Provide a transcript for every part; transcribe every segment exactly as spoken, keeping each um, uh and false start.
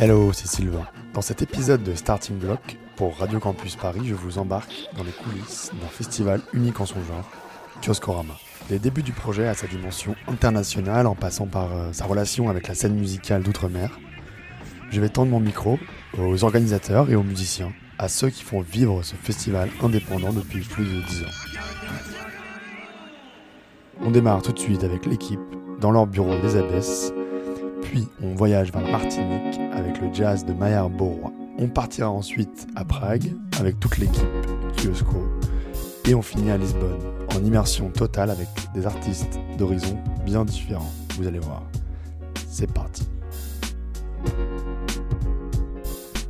Hello, c'est Sylvain. Dans cet épisode de Starting Block, pour Radio Campus Paris, je vous embarque dans les coulisses d'un festival unique en son genre, Kioskorama. Les débuts du projet à sa dimension internationale, en passant par euh, sa relation avec la scène musicale d'outre-mer. Je vais tendre mon micro aux organisateurs et aux musiciens, à ceux qui font vivre ce festival indépendant depuis plus de dix ans. On démarre tout de suite avec l'équipe dans leur bureau des Abbesses, puis on voyage vers la Martinique avec le jazz de Maillard Beauroi. On partira ensuite à Prague avec toute l'équipe Kiosco et on finit à Lisbonne en immersion totale avec des artistes d'horizons bien différents. Vous allez voir, c'est parti.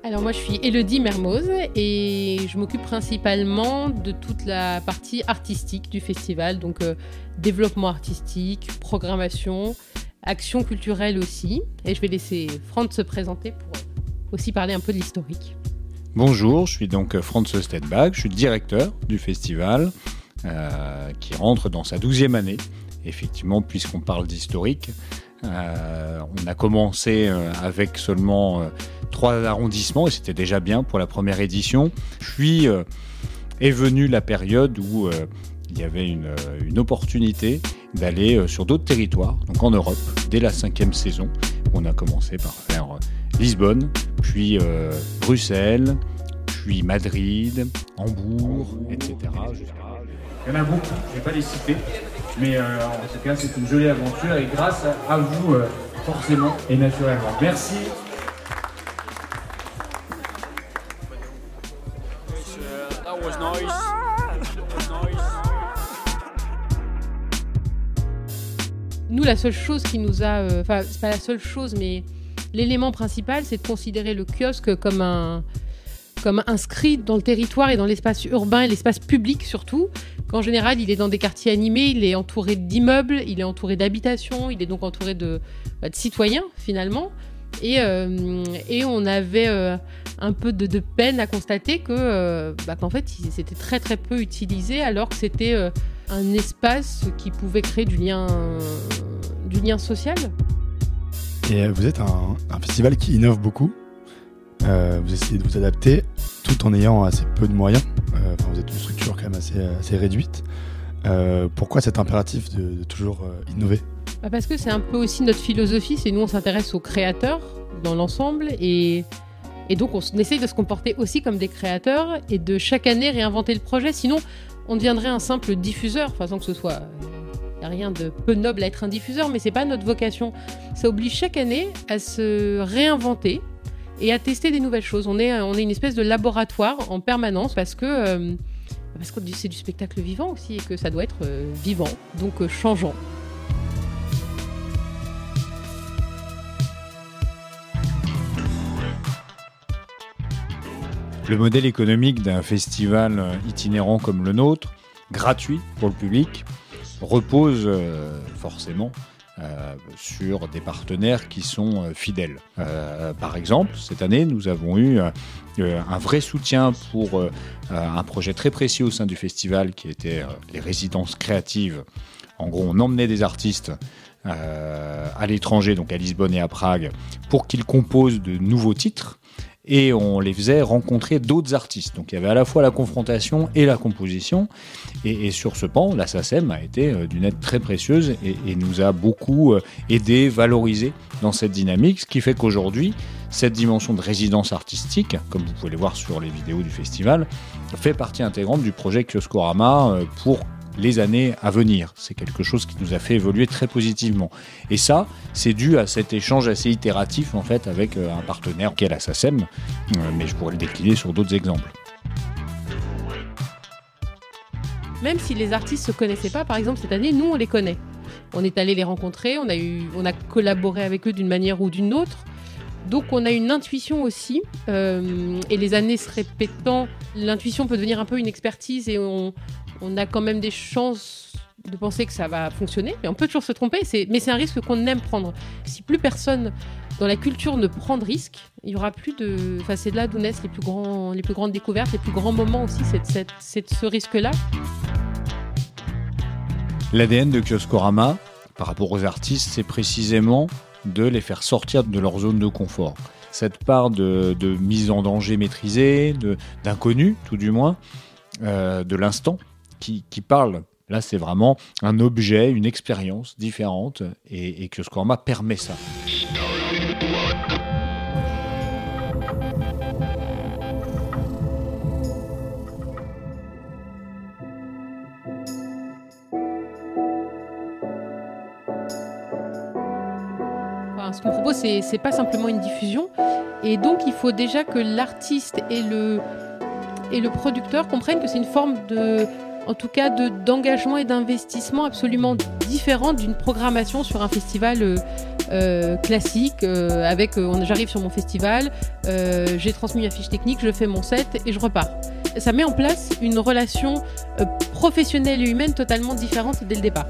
Alors moi je suis Élodie Mermoz et je m'occupe principalement de toute la partie artistique du festival, donc euh, développement artistique, programmation, action culturelle aussi. Et je vais laisser Franz se présenter pour aussi parler un peu de l'historique. Bonjour, je suis donc Franz Stedbag, je suis directeur du festival euh, qui rentre dans sa douzième année. Effectivement, puisqu'on parle d'historique, euh, on a commencé euh, avec seulement... Euh, trois arrondissements et c'était déjà bien pour la première édition. Puis euh, est venue la période où euh, il y avait une, une opportunité d'aller euh, sur d'autres territoires, donc en Europe, dès la cinquième saison. On a commencé par faire euh, Lisbonne, puis euh, Bruxelles, puis Madrid, Hambourg, et cetera. Il y en a beaucoup, je ne vais pas les citer, mais euh, en tout cas c'est une jolie aventure et grâce à vous euh, forcément et naturellement. Merci. Nous, la seule chose qui nous a... Enfin, euh, c'est pas la seule chose, mais l'élément principal, c'est de considérer le kiosque comme un, comme inscrit dans le territoire et dans l'espace urbain et l'espace public, surtout. Qu'en général, il est dans des quartiers animés, il est entouré d'immeubles, il est entouré d'habitations, il est donc entouré de, bah, de citoyens, finalement. Et, euh, et on avait euh, un peu de, de peine à constater que, euh, bah, qu'en fait, c'était très, très peu utilisé, alors que c'était... Euh, un espace qui pouvait créer du lien, du lien social. Et vous êtes un, un festival qui innove beaucoup. Euh, vous essayez de vous adapter tout en ayant assez peu de moyens. Euh, enfin, vous êtes une structure quand même assez, assez réduite. Euh, pourquoi cet impératif de, de toujours euh, innover ? Bah parce que c'est un peu aussi notre philosophie. C'est nous, on s'intéresse aux créateurs dans l'ensemble. Et, et donc, on essaye de se comporter aussi comme des créateurs et de chaque année réinventer le projet. Sinon, on deviendrait un simple diffuseur, enfin sans que ce soit... Il n'y a rien de peu noble à être un diffuseur, mais ce n'est pas notre vocation. Ça oblige chaque année à se réinventer et à tester des nouvelles choses. On est, on est une espèce de laboratoire en permanence parce que, euh, parce que c'est du spectacle vivant aussi et que ça doit être euh, vivant, donc euh, changeant. Le modèle économique d'un festival itinérant comme le nôtre, gratuit pour le public, repose euh, forcément euh, sur des partenaires qui sont euh, fidèles. Euh, par exemple, cette année, nous avons eu euh, un vrai soutien pour euh, un projet très précis au sein du festival qui était euh, les résidences créatives. En gros, on emmenait des artistes euh, à l'étranger, donc à Lisbonne et à Prague, pour qu'ils composent de nouveaux titres. Et on les faisait rencontrer d'autres artistes. Donc il y avait à la fois la confrontation et la composition. Et, et sur ce pan, la SACEM a été euh, d'une aide très précieuse et, et nous a beaucoup euh, aidé, valorisé dans cette dynamique. Ce qui fait qu'aujourd'hui, cette dimension de résidence artistique, comme vous pouvez le voir sur les vidéos du festival, fait partie intégrante du projet Kioskorama euh, pour les années à venir. C'est quelque chose qui nous a fait évoluer très positivement. Et ça, c'est dû à cet échange assez itératif en fait avec un partenaire qui est la SACEM, mais je pourrais le décliner sur d'autres exemples. Même si les artistes se connaissaient pas, par exemple cette année, nous on les connaît. On est allé les rencontrer, on a eu, on a collaboré avec eux d'une manière ou d'une autre. Donc on a une intuition aussi, euh, et les années se répétant, l'intuition peut devenir un peu une expertise et on, on a quand même des chances de penser que ça va fonctionner. Et on peut toujours se tromper, c'est, mais c'est un risque qu'on aime prendre. Si plus personne dans la culture ne prend de risque, il y aura plus de... Enfin, c'est de là d'où naissent les plus grands, les plus grandes découvertes, les plus grands moments aussi, c'est, c'est, c'est ce risque-là. L'A D N de Kioskorama, par rapport aux artistes, c'est précisément de les faire sortir de leur zone de confort. cette part de, de mise en danger maîtrisée, de, d'inconnu tout du moins, euh, de l'instant qui, qui parle. Là, c'est vraiment un objet, une expérience différente, et, et Kioskorama permet ça. Ce qu'on propose, c'est, c'est pas simplement une diffusion, et donc il faut déjà que l'artiste et le, et le producteur comprennent que c'est une forme de, en tout cas de, d'engagement et d'investissement absolument différente d'une programmation sur un festival euh, classique euh, avec euh, j'arrive sur mon festival, euh, j'ai transmis la fiche technique, je fais mon set et je repars. Ça met en place une relation euh, professionnelle et humaine totalement différente dès le départ.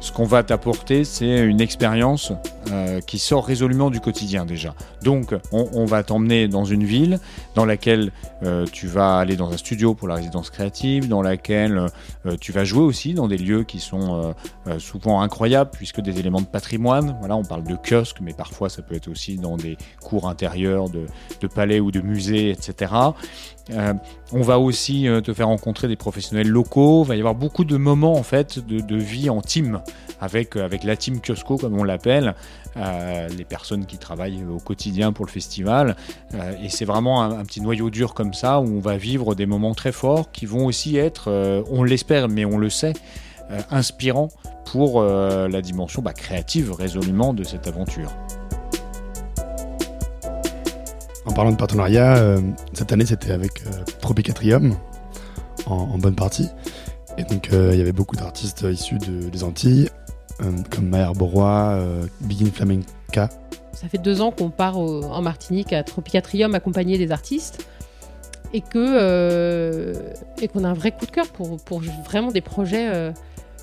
Ce qu'on va t'apporter, c'est une expérience euh, qui sort résolument du quotidien déjà. Donc, on, on va t'emmener dans une ville dans laquelle euh, tu vas aller dans un studio pour la résidence créative, dans laquelle euh, tu vas jouer aussi dans des lieux qui sont euh, souvent incroyables, puisque des éléments de patrimoine. Voilà, on parle de kiosques, mais parfois ça peut être aussi dans des cours intérieurs de, de palais ou de musées, et cetera. Euh, on va aussi euh, te faire rencontrer des professionnels locaux. Il va y avoir beaucoup de moments en fait de, de vie en team. Avec, avec la team Kiosco, comme on l'appelle, euh, les personnes qui travaillent au quotidien pour le festival. Euh, et c'est vraiment un, un petit noyau dur comme ça, où on va vivre des moments très forts qui vont aussi être, euh, on l'espère, mais on le sait, euh, inspirants pour euh, la dimension bah, créative résolument de cette aventure. En parlant de partenariat, euh, cette année, c'était avec euh, Tropiques Atrium, en, en bonne partie. Et donc, il euh, y avait beaucoup d'artistes issus de, des Antilles, euh, comme Maillard Beauroi, euh, Begin Flamanca. Ça fait deux ans qu'on part au, en Martinique à Tropiques Atrium accompagner des artistes et, que, euh, et qu'on a un vrai coup de cœur pour, pour vraiment des projets euh,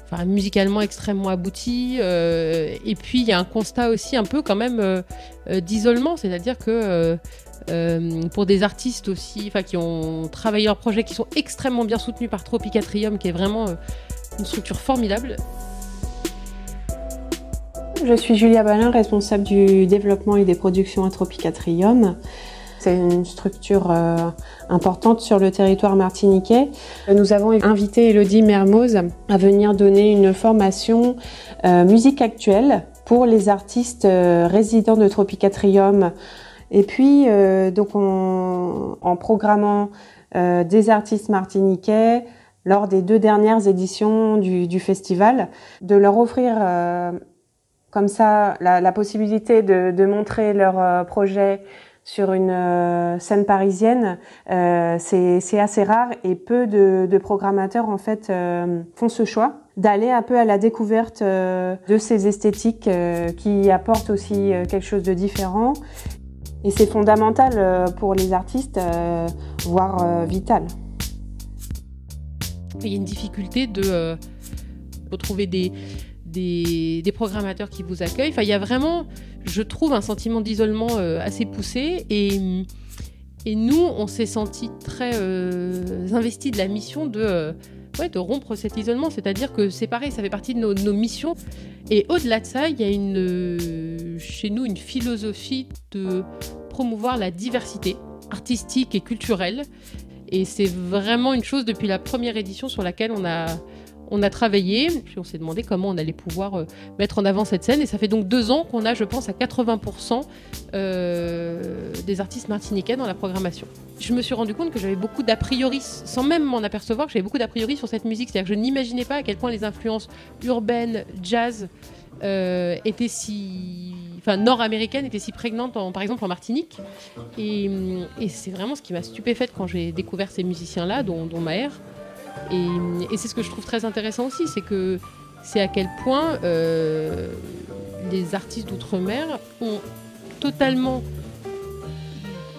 enfin, musicalement extrêmement aboutis. Euh, et puis, il y a un constat aussi un peu quand même euh, d'isolement, c'est-à-dire que... Euh, Euh, pour des artistes aussi qui ont travaillé leurs projets, qui sont extrêmement bien soutenus par Tropiques Atrium, qui est vraiment euh, une structure formidable. Je suis Julia Balin, responsable du développement et des productions à Tropiques Atrium. C'est une structure euh, importante sur le territoire martiniquais. Nous avons invité Élodie Mermoz à venir donner une formation euh, musique actuelle pour les artistes euh, résidents de Tropiques Atrium. Et puis, euh, donc on, en programmant euh, des artistes martiniquais lors des deux dernières éditions du, du festival, de leur offrir euh, comme ça la, la possibilité de, de montrer leur euh, projet sur une euh, scène parisienne, euh, c'est, c'est assez rare et peu de, de programmateurs en fait euh, font ce choix d'aller un peu à la découverte euh, de ces esthétiques euh, qui apportent aussi euh, quelque chose de différent. Et c'est fondamental pour les artistes, voire vital. Il y a une difficulté de euh, retrouver des, des, des programmateurs qui vous accueillent. Enfin, il y a vraiment, je trouve, un sentiment d'isolement euh, assez poussé. Et, et nous, on s'est sentis très euh, investis de la mission de... Euh, Ouais, de rompre cet isolement, c'est-à-dire que c'est pareil, ça fait partie de nos, nos missions. Et au-delà de ça, il y a une, euh, chez nous une philosophie de promouvoir la diversité artistique et culturelle. Et c'est vraiment une chose depuis la première édition sur laquelle on a, on a travaillé. Puis on s'est demandé comment on allait pouvoir euh, mettre en avant cette scène. Et ça fait donc deux ans qu'on a, je pense, à quatre-vingts pour cent euh, des artistes martiniquais dans la programmation. Je me suis rendu compte que j'avais beaucoup d'a priori, sans même m'en apercevoir, que j'avais beaucoup d'a priori sur cette musique. C'est-à-dire que je n'imaginais pas à quel point les influences urbaines, jazz, euh, étaient si... Enfin, nord-américaines étaient si prégnantes, en, par exemple, en Martinique. Et, et c'est vraiment ce qui m'a stupéfaite quand j'ai découvert ces musiciens-là, dont, dont Maher. Et, et c'est ce que je trouve très intéressant aussi, c'est que c'est à quel point euh, les artistes d'outre-mer ont totalement...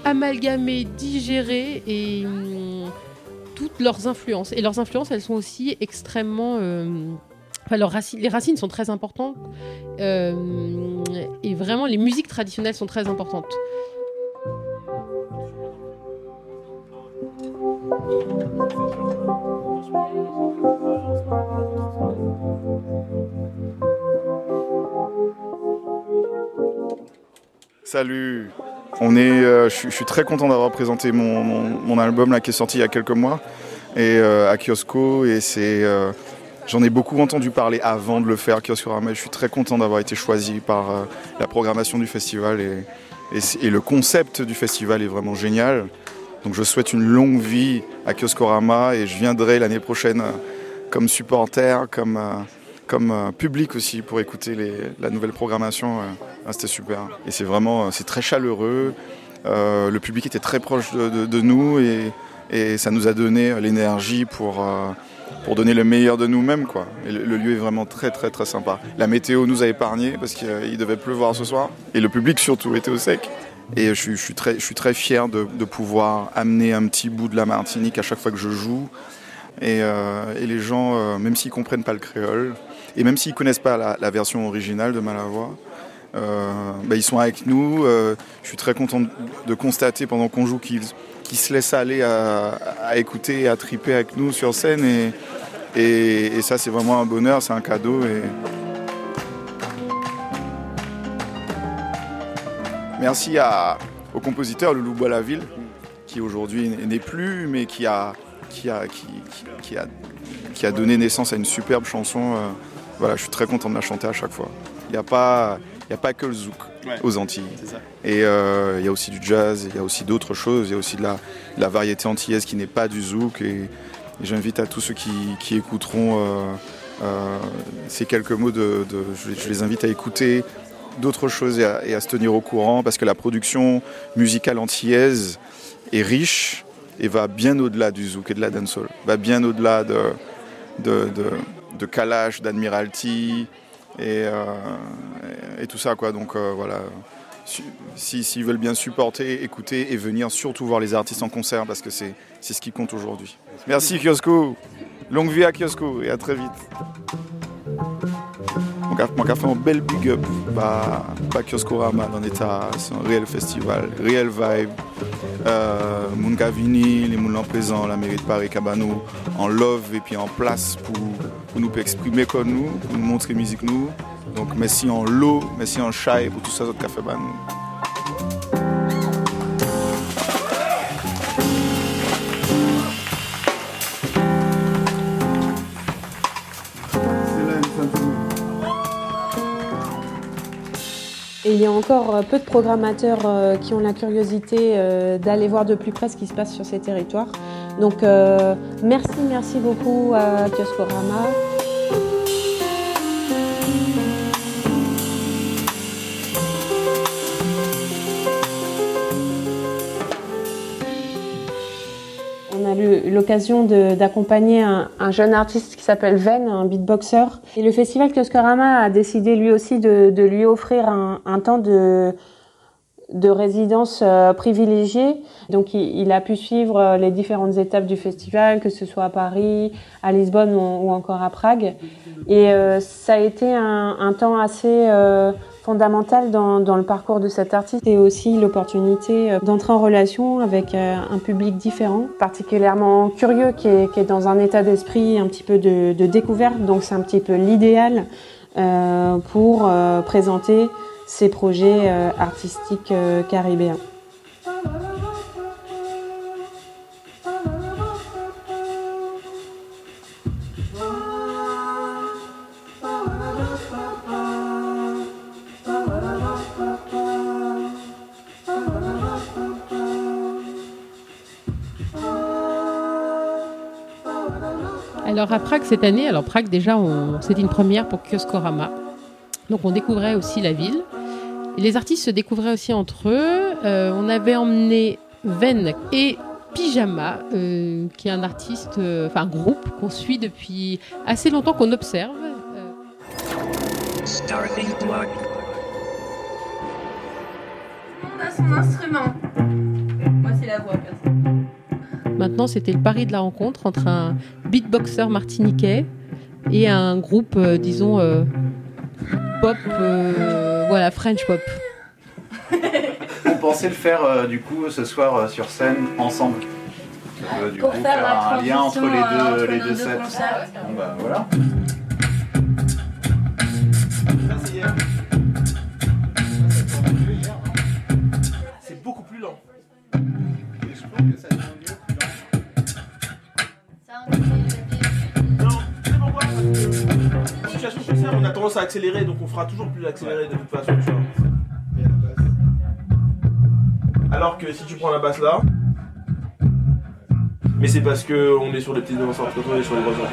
amalgamer, digérer et euh, toutes leurs influences. Et leurs influences, elles sont aussi extrêmement... Euh, enfin, leurs racines, les racines sont très importantes. Euh, et vraiment, les musiques traditionnelles sont très importantes. Salut. On est, euh, je suis très content d'avoir présenté mon, mon, mon album là, qui est sorti il y a quelques mois et euh, à Kiosco et c'est, euh, j'en ai beaucoup entendu parler avant de le faire Kioskorama. Je suis très content d'avoir été choisi par euh, la programmation du festival et, et, et le concept du festival est vraiment génial. Donc je souhaite une longue vie à Kioskorama et je viendrai l'année prochaine euh, comme supporter, comme, euh, comme euh, public aussi pour écouter les, la nouvelle programmation. Euh. Ah, c'était super et c'est vraiment c'est très chaleureux. Euh, le public était très proche de, de, de nous et, et ça nous a donné l'énergie pour, euh, pour donner le meilleur de nous-mêmes quoi. Et le, le lieu est vraiment très très très sympa. La météo nous a épargnés parce qu'il devait pleuvoir ce soir et le public surtout était au sec. Et je suis, je suis, très, je suis très fier de, de pouvoir amener un petit bout de la Martinique à chaque fois que je joue. Et, euh, et les gens, euh, même s'ils ne comprennent pas le créole, et même s'ils ne connaissent pas la, la version originale de Malavoie, euh, bah, ils sont avec nous. Euh, je suis très content de, de constater pendant qu'on joue qu'ils, qu'ils se laissent aller à, à écouter, à triper avec nous sur scène. Et, et, et ça, c'est vraiment un bonheur, c'est un cadeau. Et... Merci à, au compositeur Loulou Boislaville, qui aujourd'hui n'est plus, mais qui a, qui, a, qui, qui, a, qui a donné naissance à une superbe chanson. Euh, voilà, je suis très content de la chanter à chaque fois. Il n'y a pas, il n'y a pas que le zouk ouais, aux Antilles. Et il euh, y a aussi du jazz, il y a aussi d'autres choses, il y a aussi de la, de la variété antillaise qui n'est pas du zouk. Et, et j'invite à tous ceux qui, qui écouteront euh, euh, ces quelques mots, de, de, je, je les invite à écouter d'autres choses et à, et à se tenir au courant parce que la production musicale antillaise est riche et va bien au-delà du zouk et de la dancehall, va bien au-delà de, de, de, de Kalash, d'Admiralty et, euh, et, et tout ça quoi. Donc euh, voilà, si, s'ils veulent bien supporter, écouter et venir surtout voir les artistes en concert parce que c'est, c'est ce qui compte aujourd'hui. Merci Kiosco, longue vie à Kiosco et à très vite. Mon café en bel big up, pas, pas Kioskorama dans l'état, c'est un réel festival, réel vibe. Euh, moun Gavini, les mouns en présent, la mairie de Paris Cabano, en love et puis en place pour, pour nous exprimer comme nous, pour nous montrer musique nous. Donc merci en l'eau, merci en chai pour tout ça, notre café ban. Et il y a encore peu de programmateurs qui ont la curiosité d'aller voir de plus près ce qui se passe sur ces territoires. Donc euh, merci, merci beaucoup à Kioskorama. On a eu l'occasion de, d'accompagner un, un jeune artiste qui s'appelle Ven, un beatboxer. Et le festival Kioskorama a décidé lui aussi de, de lui offrir un, un temps de, de résidence euh, privilégiée. Donc il, il a pu suivre les différentes étapes du festival, que ce soit à Paris, à Lisbonne ou, ou encore à Prague. Et euh, ça a été un, un temps assez euh, fondamental dans, dans le parcours de cet artiste et aussi l'opportunité d'entrer en relation avec un public différent, particulièrement curieux, qui est, qui est dans un état d'esprit un petit peu de, de découverte. Donc c'est un petit peu l'idéal euh, pour euh, présenter ces projets euh, artistiques euh, caribéens. Alors à Prague cette année, alors Prague déjà, on, c'était une première pour Kioskorama. Donc on découvrait aussi la ville. Et les artistes se découvraient aussi entre eux. Euh, on avait emmené Ven et Pyjama, euh, qui est un artiste, euh, enfin un groupe qu'on suit depuis assez longtemps, qu'on observe. Euh... On a son instrument. Moi c'est la voix, personne. Maintenant, c'était le pari de la rencontre entre un beatboxer martiniquais et un groupe, euh, disons, euh, pop, euh, voilà, French pop. On pensait le faire, euh, du coup, ce soir euh, sur scène, ensemble. Euh, du Pour coup, faire, faire un lien entre les deux, entre les deux sets. Bon, bah, voilà. Merci. SACEM, on a tendance à accélérer, donc on fera toujours plus accéléré de toute façon, tu vois. Alors que si tu prends la basse là, mais c'est parce que on est sur les petites notes, on est sur les grosses notes.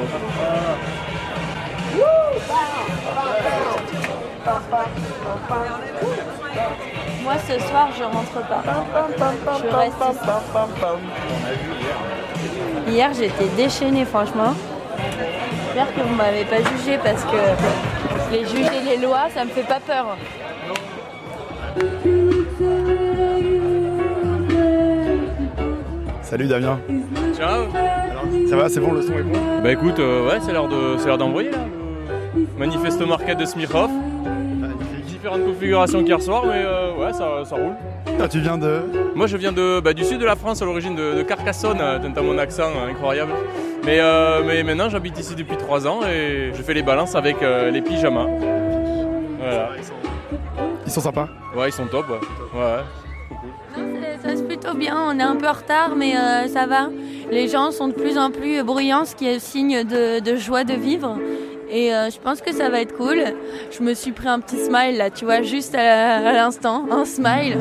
Moi ce soir je rentre pas. Je reste ici. Hier j'étais déchaînée franchement. J'espère que vous ne m'avez pas jugé parce que les juges et les lois, ça me fait pas peur. Salut Damien. Ciao. Ça va, c'est bon, le son est bon? Bah écoute, euh, ouais, c'est l'heure de, c'est l'heure d'envoyer là. Manifesto Market de Smirhoff. Différentes configurations qu'hier soir, mais euh, ouais, ça, ça roule. Ah, tu viens de... Moi je viens de, bah, du sud de la France, à l'origine de, de Carcassonne, t'entends mon accent incroyable. Mais, euh, mais maintenant j'habite ici depuis trois ans et je fais les balances avec euh, les pyjamas. Voilà. Ils sont sympas? Ouais, ils sont top. Ouais. Ouais. Non, ça se passe plutôt bien, on est un peu en retard mais euh, ça va. Les gens sont de plus en plus bruyants, ce qui est signe de, de joie de vivre. Et euh, je pense que ça va être cool. Je me suis pris un petit smile là, tu vois, juste à, à l'instant, un smile.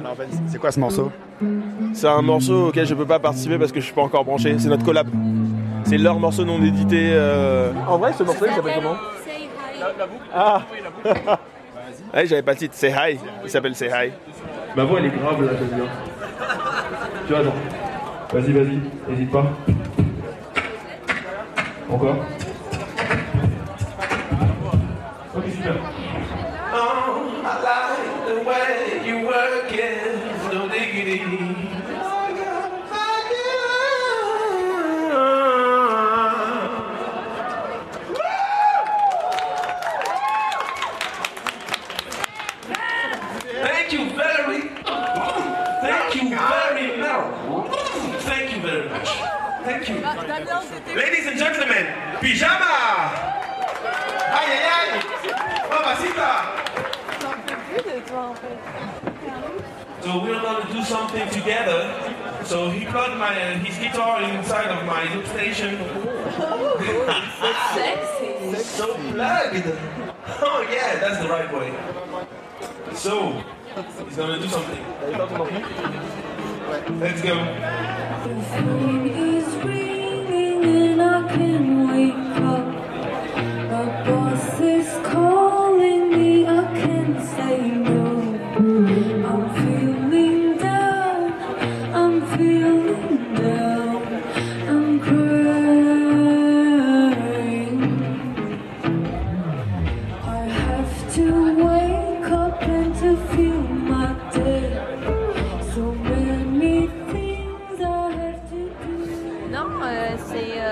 Alors Ben, c'est quoi ce morceau? C'est un morceau auquel je peux pas participer parce que je suis pas encore branché. C'est notre collab. C'est leur morceau non édité. Euh... En vrai, ce morceau, il s'appelle comment? Say Hi. La, la boucle. Ah. La boucle. Ouais, j'avais pas le titre. Say Hi. Il s'appelle Say Hi. Ma voix, elle est grave là, j'aime bien. Tu vois, attends. Vas-y, vas-y. N'hésite pas. Encore. Ok, super. Oh, I like the way you work it. No diggity. Ladies and gentlemen, pyjama! Aïe aïe aïe! Mamacita! So we're gonna do something together. So he plugged my uh, his guitar inside of my loop station. Oh, so sexy! So plugged! Oh yeah, that's the right way. So he's gonna do something. Let's go. And I can wake up. My boss is calling me. I can't say no. I'm feeling down. I'm feeling down. I'm crying. I have to wake up and to feel my day. So many things I have to do. Non, euh, c'est... Euh,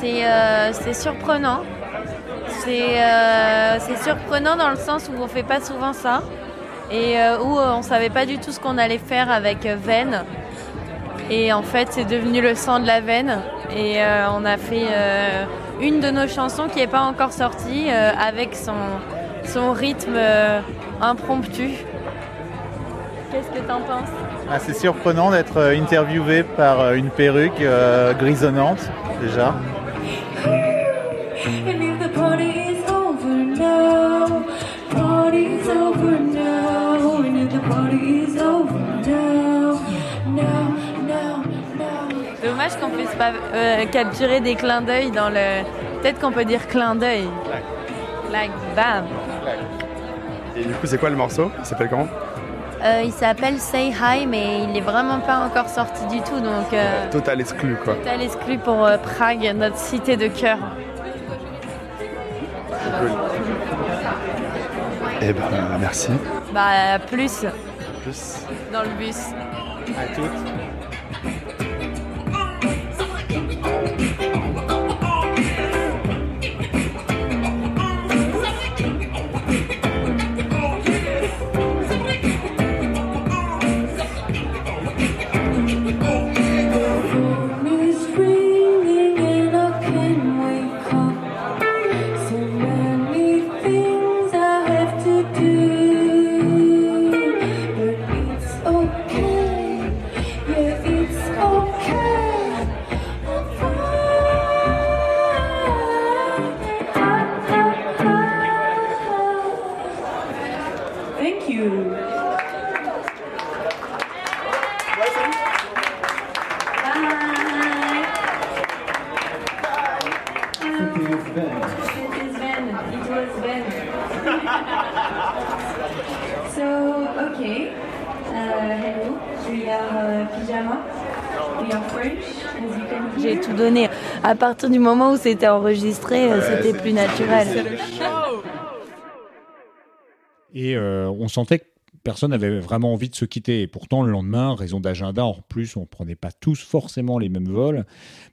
c'est, euh, c'est surprenant. C'est, euh, c'est surprenant dans le sens où on fait pas souvent ça et euh, où on savait pas du tout ce qu'on allait faire avec Ven. Et en fait, c'est devenu le sang de la veine. Et euh, on a fait euh, une de nos chansons qui est pas encore sortie euh, avec son, son rythme euh, impromptu. Qu'est-ce que t'en penses? Ah, c'est surprenant d'être interviewé par une perruque euh, grisonnante, déjà. Dommage qu'on puisse pas euh, capturer des clins d'œil dans le... Peut-être qu'on peut dire clin d'œil. Like, bam. Et du coup, c'est quoi le morceau? Il s'appelle comment? Euh, il s'appelle Say Hi, mais il n'est vraiment pas encore sorti du tout. Donc, euh, total exclu, quoi. Total exclu pour euh, Prague, notre cité de cœur. Cool. Eh ben, merci. Bah, plus. Plus. Dans le bus. À toutes. Yeah. J'ai tout donné. À partir du moment où c'était enregistré, ouais, c'était plus naturel. C'est le show. Et euh, on sentait que personne n'avait vraiment envie de se quitter. Et pourtant, le lendemain, raison d'agenda, en plus, on ne prenait pas tous forcément les mêmes vols.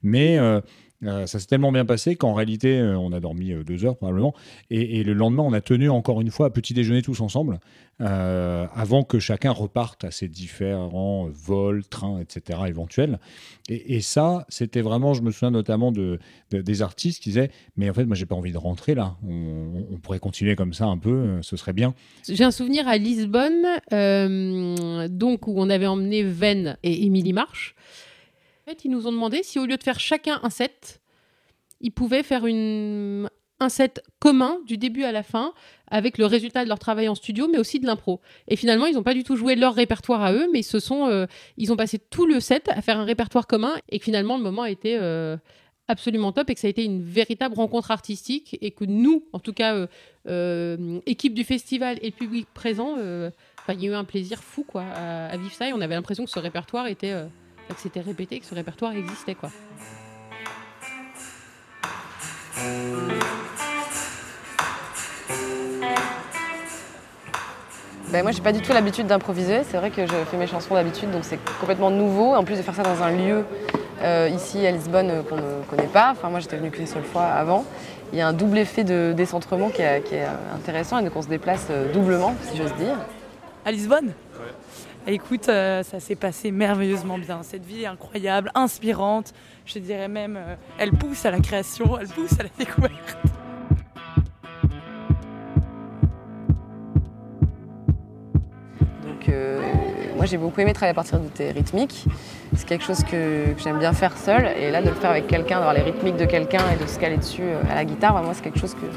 Mais euh, euh, ça s'est tellement bien passé qu'en réalité, euh, on a dormi euh, deux heures probablement. Et, et le lendemain, on a tenu encore une fois à petit déjeuner tous ensemble euh, avant que chacun reparte à ses différents vols, trains, et cetera éventuels. Et, et ça, c'était vraiment, je me souviens notamment de, de, des artistes qui disaient « Mais en fait, moi, je n'ai pas envie de rentrer là. On, on pourrait continuer comme ça un peu, euh, ce serait bien. » J'ai un souvenir à Lisbonne, euh, donc, où on avait emmené Ven et Émilie Marsh. En fait, ils nous ont demandé si, au lieu de faire chacun un set, ils pouvaient faire une... un set commun du début à la fin, avec le résultat de leur travail en studio, mais aussi de l'impro. Et finalement, ils n'ont pas du tout joué leur répertoire à eux, mais se sont, euh, ils ont passé tout le set à faire un répertoire commun, et que finalement, le moment a été euh, absolument top, et que ça a été une véritable rencontre artistique, et que nous, en tout cas, euh, euh, équipe du festival et le public présent, euh, il y a eu un plaisir fou quoi, à, à vivre ça, et on avait l'impression que ce répertoire était... Euh, que c'était répété, que ce répertoire existait, quoi. Ben moi, j'ai pas du tout l'habitude d'improviser. C'est vrai que je fais mes chansons d'habitude, donc c'est complètement nouveau. En plus de faire ça dans un lieu euh, ici à Lisbonne qu'on ne connaît pas. Enfin, moi, j'étais venue qu'une seule fois avant. Il y a un double effet de décentrement qui est, qui est intéressant, et donc on se déplace doublement, si j'ose dire. À Lisbonne ? Ouais. Écoute, euh, ça s'est passé merveilleusement bien. Cette vie est incroyable, inspirante. Je dirais même, euh, elle pousse à la création, elle pousse à la découverte. Donc, euh, moi, j'ai beaucoup aimé travailler à partir de tes rythmiques. C'est quelque chose que, que j'aime bien faire seule. Et là, de le faire avec quelqu'un, d'avoir les rythmiques de quelqu'un et de se caler dessus à la guitare, bah, moi, c'est quelque chose que,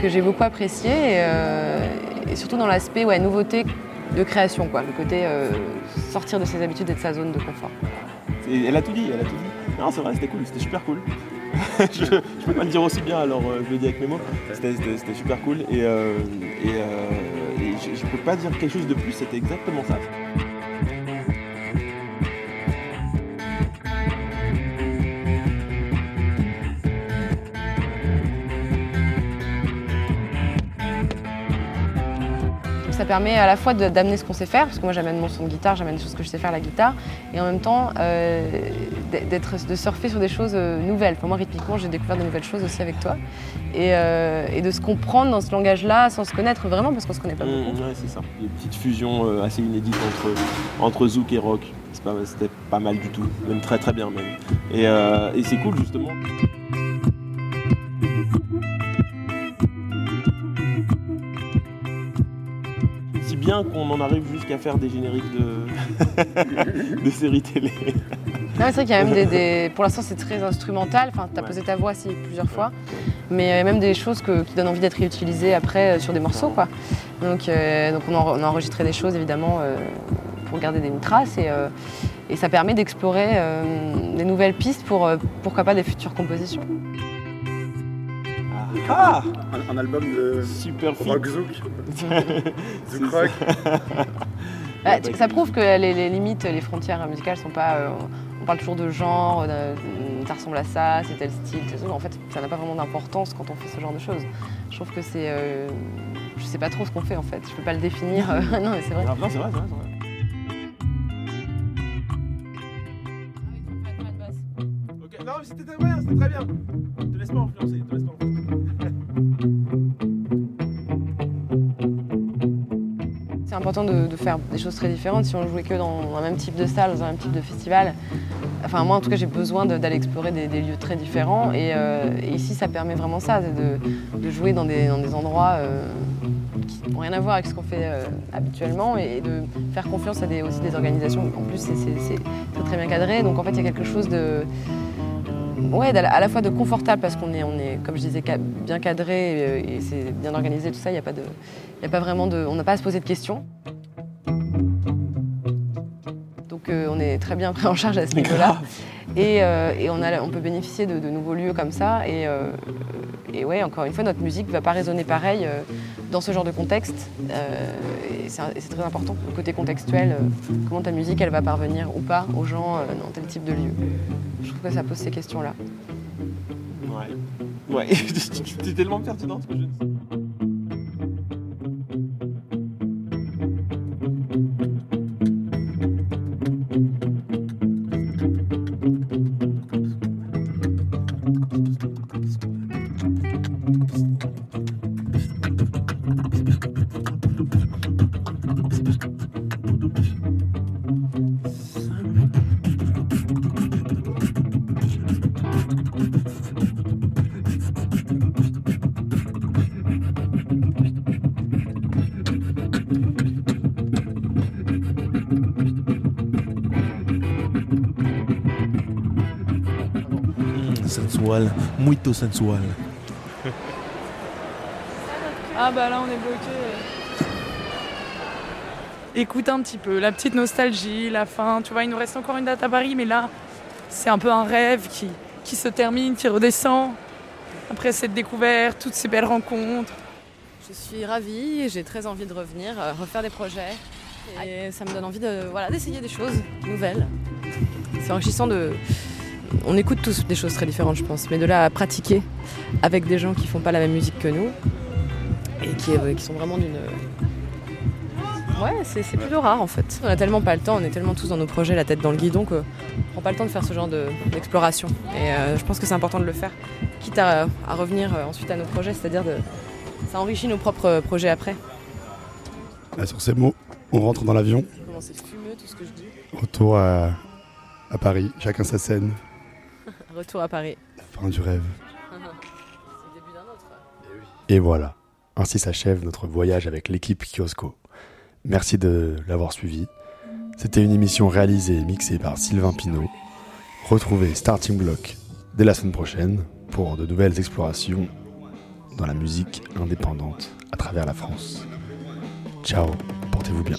que j'ai beaucoup apprécié. Et, euh, et surtout dans l'aspect ouais, nouveauté. De création, quoi, le côté euh, sortir de ses habitudes et de sa zone de confort. Et elle a tout dit, elle a tout dit. Non, c'est vrai, c'était cool, c'était super cool. je, je peux pas le dire aussi bien, alors euh, je le dis avec mes mots. C'était, c'était, c'était super cool et, euh, et, euh, et je, je peux pas dire quelque chose de plus, c'était exactement ça. Ça permet à la fois de, d'amener ce qu'on sait faire, parce que moi j'amène mon son de guitare, j'amène des choses que je sais faire la guitare, et en même temps euh, d'être, de surfer sur des choses nouvelles. Enfin, moi rythmiquement j'ai découvert de nouvelles choses aussi avec toi, et, euh, et de se comprendre dans ce langage-là sans se connaître vraiment, parce qu'on se connaît pas beaucoup. Mmh, ouais, c'est ça. Des petites fusions assez inédites entre, entre zouk et rock, c'est pas, c'était pas mal du tout, même très très bien même. Et, euh, et c'est cool justement. Bien qu'on en arrive jusqu'à faire des génériques de, de séries télé. Non, c'est vrai qu'il y a même des, des... Pour l'instant, c'est très instrumental. Enfin, t'as ouais. posé ta voix si, plusieurs fois. Mais il y a même des choses que, qui donnent envie d'être réutilisées après sur des morceaux, quoi. Donc, euh, donc on, en, on a enregistré des choses, évidemment, euh, pour garder des traces. Et, euh, et ça permet d'explorer euh, des nouvelles pistes pour, euh, pourquoi pas, des futures compositions. Ah, un, un album de super rock zouk, zouk rock. Ah, tu, ça prouve que les, les limites, les frontières musicales sont pas. Euh, on parle toujours de genre, de, ça ressemble à ça, c'est tel style, tel genre. En fait, ça n'a pas vraiment d'importance quand on fait ce genre de choses. Je trouve que c'est, euh, je sais pas trop ce qu'on fait en fait. Je peux pas le définir. Non, mais c'est vrai. Non, c'est vrai, c'est vrai. C'est vrai. Okay. Non, mais c'était très bien, c'était très bien. Te laisse pas influencer, te laisse pas. C'est important de, de faire des choses très différentes. Si on jouait que dans un même type de salle, dans un même type de festival, enfin moi en tout cas j'ai besoin de, d'aller explorer des, des lieux très différents et, euh, et ici ça permet vraiment ça, de, de jouer dans des, dans des endroits euh, qui n'ont rien à voir avec ce qu'on fait euh, habituellement et de faire confiance à des, aussi des organisations. En plus c'est, c'est, c'est, c'est très bien cadré, donc en fait il y a quelque chose de... Ouais, à la fois de confortable parce qu'on est, on est comme je disais, bien cadré et, et c'est bien organisé, tout ça, il n'y a pas de, il n'y a pas vraiment de, on n'a pas à se poser de questions. Donc euh, on est très bien pris en charge à ce niveau-là. Et, euh, et on, a, on peut bénéficier de, de nouveaux lieux comme ça. Et, euh, et ouais, encore une fois, notre musique ne va pas résonner pareil euh, dans ce genre de contexte. Euh, et c'est, et c'est très important, le côté contextuel, euh, comment ta musique elle va parvenir ou pas aux gens euh, dans tel type de lieu. Je trouve que ça pose ces questions-là. Ouais, ouais. T'es tellement pertinente que je ne sais pas. Sensual, muito sensual. Ah bah là on est bloqué. Écoute un petit peu, la petite nostalgie, la fin, tu vois, il nous reste encore une date à Paris, mais là c'est un peu un rêve qui, qui se termine, qui redescend. Après cette découverte, toutes ces belles rencontres. Je suis ravie, j'ai très envie de revenir, refaire des projets. Et ça me donne envie de, voilà, d'essayer des choses nouvelles. C'est enrichissant de... On écoute tous des choses très différentes, je pense, mais de là à pratiquer avec des gens qui font pas la même musique que nous et qui, euh, qui sont vraiment d'une... Ouais, c'est, c'est plutôt rare en fait. On a tellement pas le temps, on est tellement tous dans nos projets, la tête dans le guidon, qu'on prend pas le temps de faire ce genre de, d'exploration. Et euh, je pense que c'est important de le faire, quitte à, à revenir ensuite à nos projets, c'est-à-dire de... ça enrichit nos propres projets après. Là, sur ces mots, on rentre dans l'avion. Comment c'est fumeux tout ce que je dis. Retour à, à Paris, chacun sa scène. Retour à Paris. La fin du rêve. C'est le début d'un autre. Et, oui. Et voilà, ainsi s'achève notre voyage avec l'équipe Kiosko. Merci de l'avoir suivi. C'était une émission réalisée et mixée par Sylvain Pinault. Retrouvez Starting Block dès la semaine prochaine pour de nouvelles explorations dans la musique indépendante à travers la France. Ciao, portez-vous bien.